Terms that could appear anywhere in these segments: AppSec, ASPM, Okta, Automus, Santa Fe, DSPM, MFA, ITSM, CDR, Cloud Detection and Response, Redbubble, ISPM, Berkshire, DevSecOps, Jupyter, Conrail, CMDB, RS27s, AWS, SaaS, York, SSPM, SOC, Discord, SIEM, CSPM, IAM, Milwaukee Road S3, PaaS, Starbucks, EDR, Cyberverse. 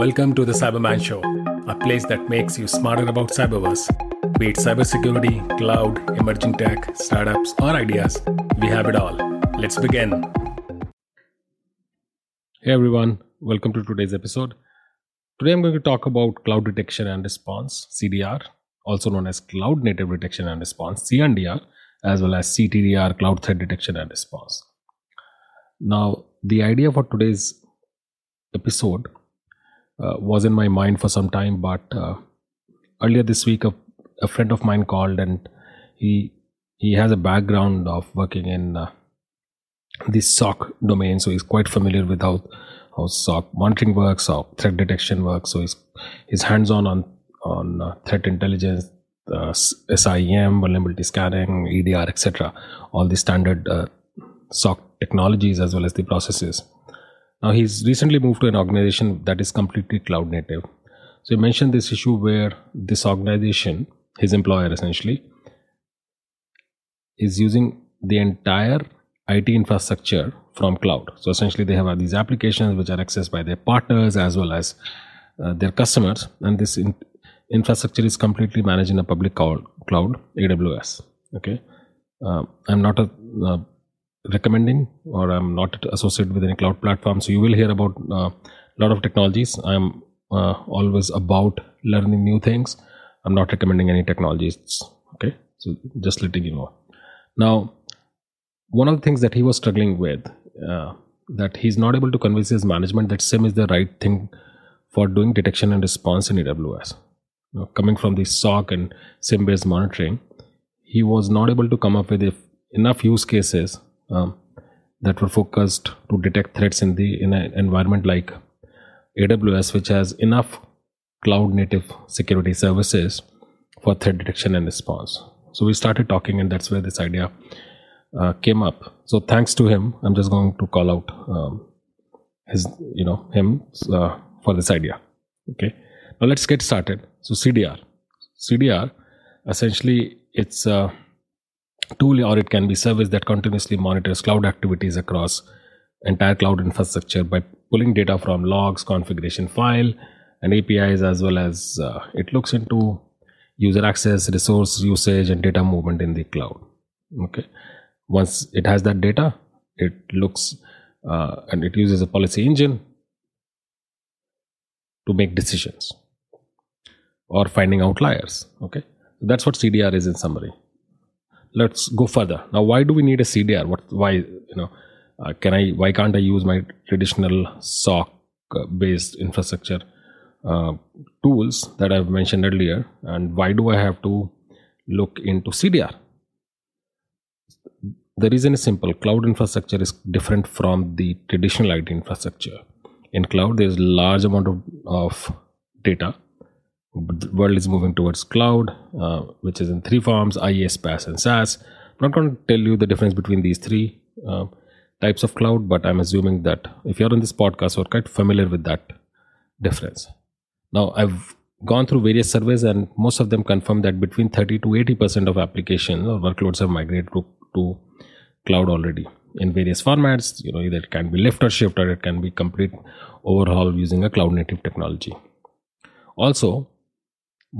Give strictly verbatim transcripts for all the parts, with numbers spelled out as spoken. Welcome to The Cyberman Show, a place that makes you smarter about Cyberverse. Be it cybersecurity, cloud, emerging tech, startups, or ideas, we have it all. Let's begin. Hey everyone, welcome to today's episode. Today I'm going to talk about Cloud Detection and Response, C D R, also known as Cloud Native Detection and Response, C N D R, as well as C T D R, Cloud Threat Detection and Response. Now, the idea for today's episode uh, was in my mind for some time, but uh, earlier this week, a, a friend of mine called, and he he has a background of working in uh, the S O C domain, so he's quite familiar with how how S O C monitoring works, how threat detection works. So he's he's hands-on on on uh, threat intelligence, uh, S I E M, vulnerability scanning, E D R, et cetera. All the standard uh, S O C technologies as well as the processes. Now he's recently moved to an organization that is completely cloud native. So he mentioned this issue where this organization, his employer essentially, is using the entire I T infrastructure from cloud. So essentially they have these applications which are accessed by their partners as well as uh, their customers, and this in- infrastructure is completely managed in a public cloud, cloud A W S. Okay, uh, I'm not a uh, recommending or I'm not associated with any cloud platform, so you will hear about a uh, lot of technologies. I'm uh, always about learning new things. I'm not recommending any technologies, okay? So just letting you know. Now, one of the things that he was struggling with, uh, that he's not able to convince his management that S I E M is the right thing for doing detection and response in A W S. Now, coming from the S O C and S I E M based monitoring, he was not able to come up with enough use cases Um, that were focused to detect threats in the in an environment like A W S, which has enough cloud native security services for threat detection and response. So we started talking, and that's where this idea uh, came up. So thanks to him, I'm just going to call out um, his, you know, him uh, for this idea. Okay, now let's get started. So C D R, C D R, essentially it's Uh, tool, or it can be service that continuously monitors cloud activities across entire cloud infrastructure by pulling data from logs, configuration file, and A P Is, as well as uh, it looks into user access, resource usage, and data movement in the cloud. Okay, once it has that data, it looks uh, and it uses a policy engine to make decisions or finding outliers. Okay, so that's what C D R is in summary. Let's go further. Now, why do we need a C D R? What? Why? You know, uh, can I? Why can't I use my traditional S O C-based infrastructure uh, tools that I've mentioned earlier? And why do I have to look into C D R? The reason is simple. Cloud infrastructure is different from the traditional I T infrastructure. In cloud, there is a large amount of, of data. The world is moving towards cloud, uh, which is in three forms: IaaS, PaaS, and SaaS. I'm not going to tell you the difference between these three uh, types of cloud, but I'm assuming that if you're on this podcast, you're quite familiar with that difference. Now, I've gone through various surveys, and most of them confirm that between thirty to eighty percent of applications or workloads have migrated to, to cloud already in various formats. You know, either it can be lift or shift, or it can be complete overhaul using a cloud-native technology. Also,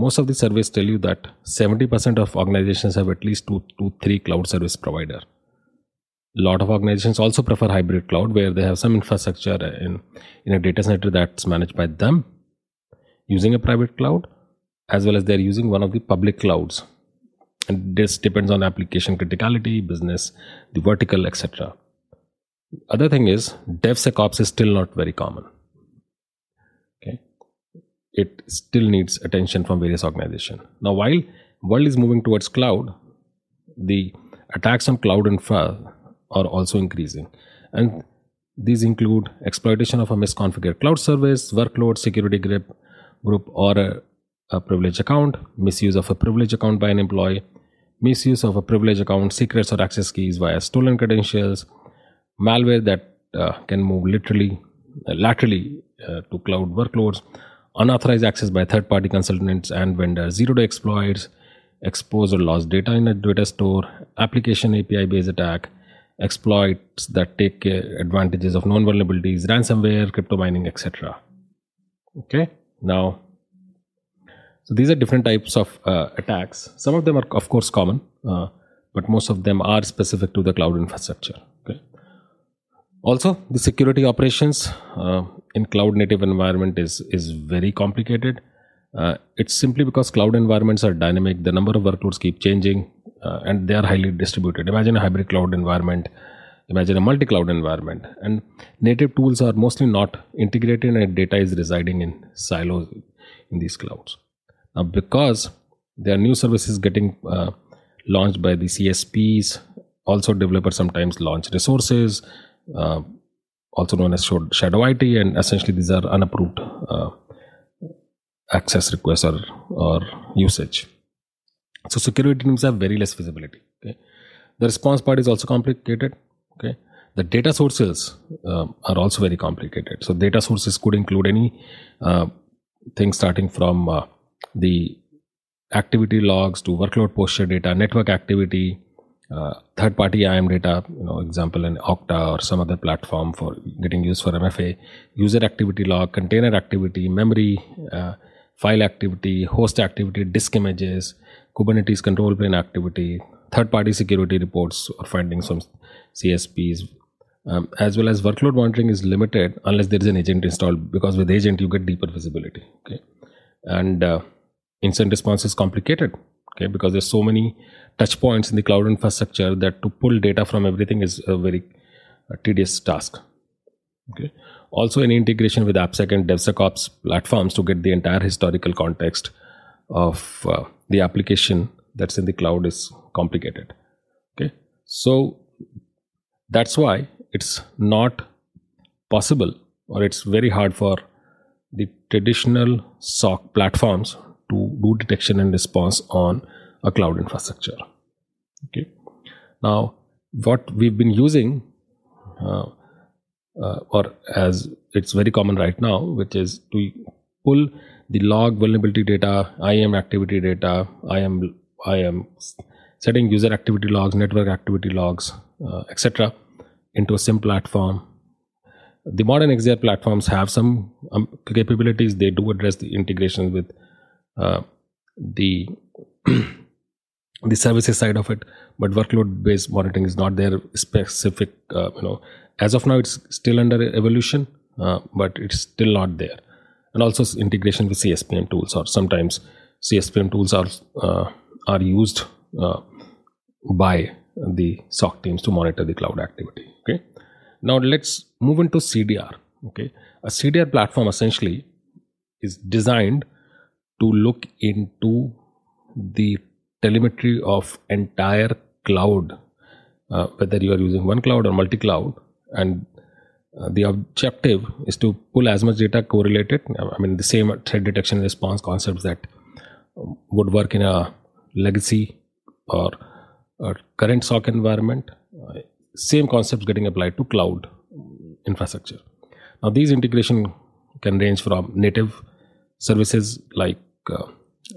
most of the surveys tell you that seventy percent of organizations have at least two to three cloud service providers. A lot of organizations also prefer hybrid cloud, where they have some infrastructure in, in a data center that's managed by them using a private cloud, as well as they're using one of the public clouds. And this depends on application criticality, business, the vertical, et cetera. Other thing is, DevSecOps is still not very common. It still needs attention from various organizations. Now, while world is moving towards cloud, the attacks on cloud infra are also increasing. And these include exploitation of a misconfigured cloud service, workload, security grip, group, or a, a privileged account, misuse of a privileged account by an employee, misuse of a privileged account, secrets or access keys via stolen credentials, malware that uh, can move literally, uh, laterally uh, to cloud workloads, unauthorized access by third-party consultants and vendors, zero-day exploits, exposed or lost data in a data store, application A P I-based attack, exploits that take advantages of known vulnerabilities, ransomware, crypto mining, et cetera. Okay, now, so these are different types of uh, attacks. Some of them are, of course, common, uh, but most of them are specific to the cloud infrastructure. Okay. Also, the security operations uh, in cloud-native environment is, is very complicated. Uh, it's simply because cloud environments are dynamic. The number of workloads keep changing, uh, and they are highly distributed. Imagine a hybrid cloud environment. Imagine a multi-cloud environment, and native tools are mostly not integrated and data is residing in silos in these clouds. Now, because there are new services getting uh, launched by the C S Ps, also developers sometimes launch resources, uh, also known as shadow I T, and essentially these are unapproved uh, access requests or, or usage. So security teams have very less visibility. Okay? The response part is also complicated. Okay. The data sources uh, are also very complicated. So data sources could include any uh, thing starting from uh, the activity logs to workload posture data, network activity, uh, third-party I A M data, you know, example in Okta or some other platform for getting used for M F A, user activity log, container activity, memory, uh, file activity, host activity, disk images, Kubernetes control plane activity, third-party security reports or findings from C S Ps, um, as well as workload monitoring is limited unless there is an agent installed, because with agent you get deeper visibility. Okay, and uh, incident response is complicated. Okay, because there's so many touch points in the cloud infrastructure that to pull data from everything is a very uh, tedious task. Okay, also any integration with AppSec and DevSecOps platforms to get the entire historical context of uh, the application that's in the cloud is complicated. Okay, so that's why it's not possible, or it's very hard for the traditional S O C platforms to do detection and response on a cloud infrastructure. Okay, now what we've been using, uh, uh, or as it's very common right now, which is to pull the log vulnerability data, I A M activity data, I A M I am setting user activity logs, network activity logs, uh, et cetera into a SIEM platform. The modern X D R platforms have some um, capabilities. They do address the integration with uh, the the services side of it, but workload-based monitoring is not their specific. Uh, you know, as of now, it's still under evolution, uh, but it's still not there. And also integration with C S P M tools, or sometimes C S P M tools are uh, are used uh, by the S O C teams to monitor the cloud activity. Okay, now let's move into C D R. Okay, a C D R platform essentially is designed to look into the telemetry of entire cloud, uh, whether you are using one cloud or multi-cloud, and uh, the objective is to pull as much data correlated. I mean, the same threat detection and response concepts that um, would work in a legacy or, or current S O C environment, uh, same concepts getting applied to cloud infrastructure. Now, these integration can range from native services like uh,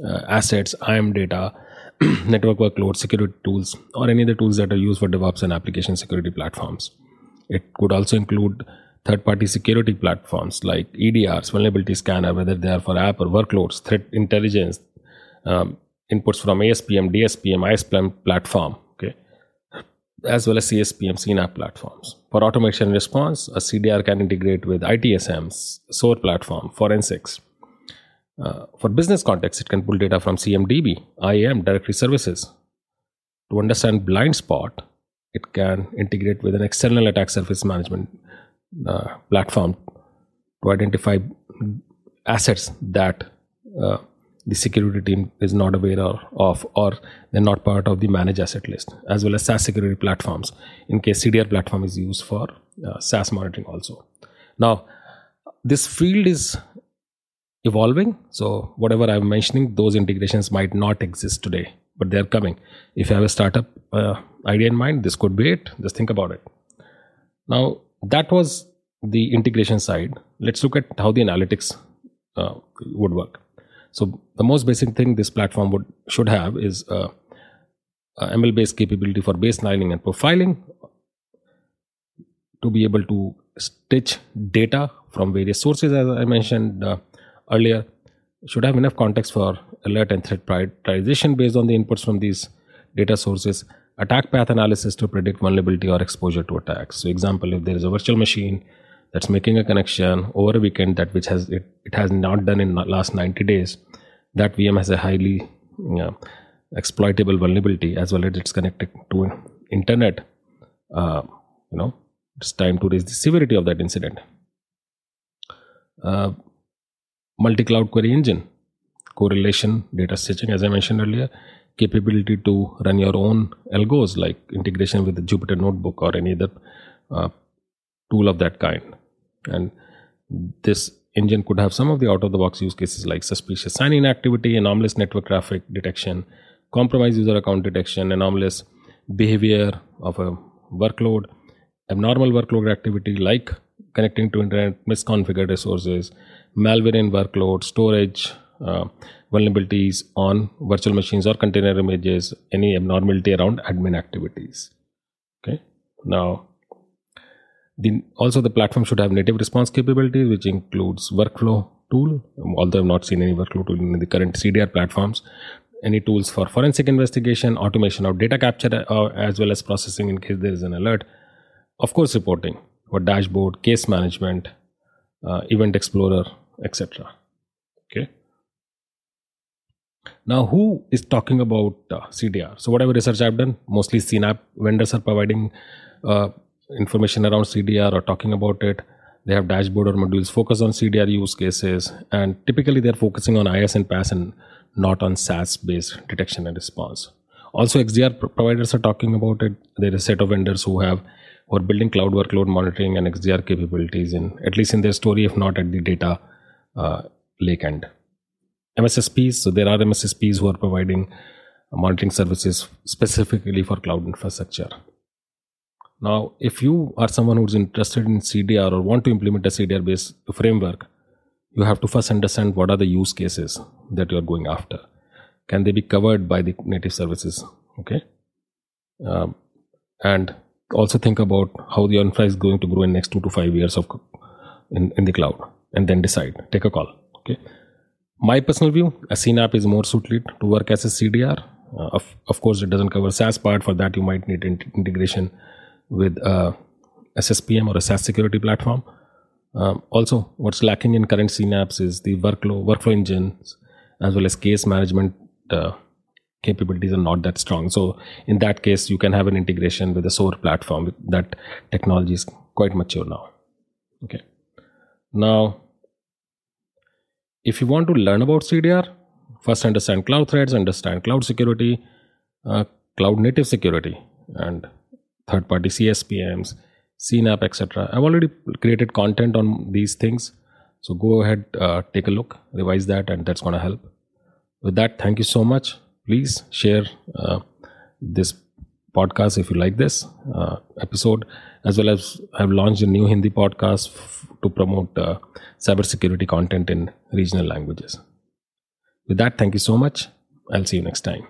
uh, assets, I A M data, network workload, security tools, or any of the tools that are used for DevOps and application security platforms. It could also include third-party security platforms like E D Rs, vulnerability scanner, whether they are for app or workloads, threat intelligence, um, inputs from A S P M, D S P M, I S P M platform, okay, as well as C S P M, C NAP platforms. For automation response, a C D R can integrate with I T S Ms, SOAR platform, forensics. Uh, for business context, it can pull data from C M D B, I A M, directory services. To understand blind spot, it can integrate with an external attack surface management uh, platform to identify assets that uh, the security team is not aware of, or they're not part of the managed asset list, as well as SaaS security platforms, in case C D R platform is used for uh, SaaS monitoring also. Now, this field is evolving. So whatever I'm mentioning, those integrations might not exist today, but they're coming. If you have a startup uh, idea in mind, this could be it. Just think about it. Now, that was the integration side. Let's look at how the analytics uh, would work. So the most basic thing this platform would should have is uh, uh, M L-based capability for baselining and profiling, to be able to stitch data from various sources, as I mentioned, uh, earlier should have enough context for alert and threat prioritization based on the inputs from these data sources, attack path analysis to predict vulnerability or exposure to attacks. So example, if there is a virtual machine that's making a connection over a weekend that which has it, it has not done in the last ninety days, that V M has a highly you know, exploitable vulnerability, as well as it's connected to internet. Uh, you know, it's time to raise the severity of that incident. Uh, multi-cloud query engine, correlation, data stitching, as I mentioned earlier, capability to run your own algos like integration with the Jupyter notebook or any other uh, tool of that kind. And this engine could have some of the out-of-the-box use cases like suspicious sign-in activity, anomalous network traffic detection, compromised user account detection, anomalous behavior of a workload, abnormal workload activity like connecting to internet, misconfigured resources, malware in workload, storage, uh, vulnerabilities on virtual machines or container images, any abnormality around admin activities. Okay. Now, the, also the platform should have native response capabilities, which includes workflow tool. Although I've not seen any workflow tool in the current C D R platforms, any tools for forensic investigation, automation of data capture, uh, as well as processing in case there is an alert. Of course, reporting for dashboard, case management, uh, event explorer, et cetera. Okay. Now, who is talking about uh, C D R? So, whatever research I've done, mostly C NAP vendors are providing uh, information around C D R or talking about it. They have dashboard or modules focused on C D R use cases, and typically they're focusing on IaaS and PaaS and not on SaaS-based detection and response. Also, X D R pro- providers are talking about it. There is a set of vendors who have who are building cloud workload monitoring and X D R capabilities in at least in their story, if not at the data uh, lake end. M S S Ps. So there are M S S Ps who are providing uh, monitoring services specifically for cloud infrastructure. Now, if you are someone who's interested in C D R or want to implement a C D R-based framework, you have to first understand what are the use cases that you are going after. Can they be covered by the native services? Okay, um, and also think about how your infra is going to grow in next two to five years of in, in the cloud, and then decide. Take a call. Okay. My personal view, a C NAP is more suited to work as a C D R. Uh, of, of course, it doesn't cover SaaS part. For that, you might need in- integration with uh, S S P M or a SaaS security platform. Um, also, what's lacking in current C NAPs is the workflow, workflow engines as well as case management uh, capabilities are not that strong. So, in that case, you can have an integration with a SOAR platform. That technology is quite mature now. Okay. Now, if you want to learn about C D R, first understand cloud threats, understand cloud security, uh, cloud native security, and third-party C S P Ms, C NAP, et cetera. I've already created content on these things, so go ahead, uh, take a look, revise that, and that's going to help. With that, thank you so much. Please share uh, this podcast if you like this uh, episode, as well as I've launched a new Hindi podcast f- to promote uh, cybersecurity content in regional languages. With that, thank you so much. I'll see you next time.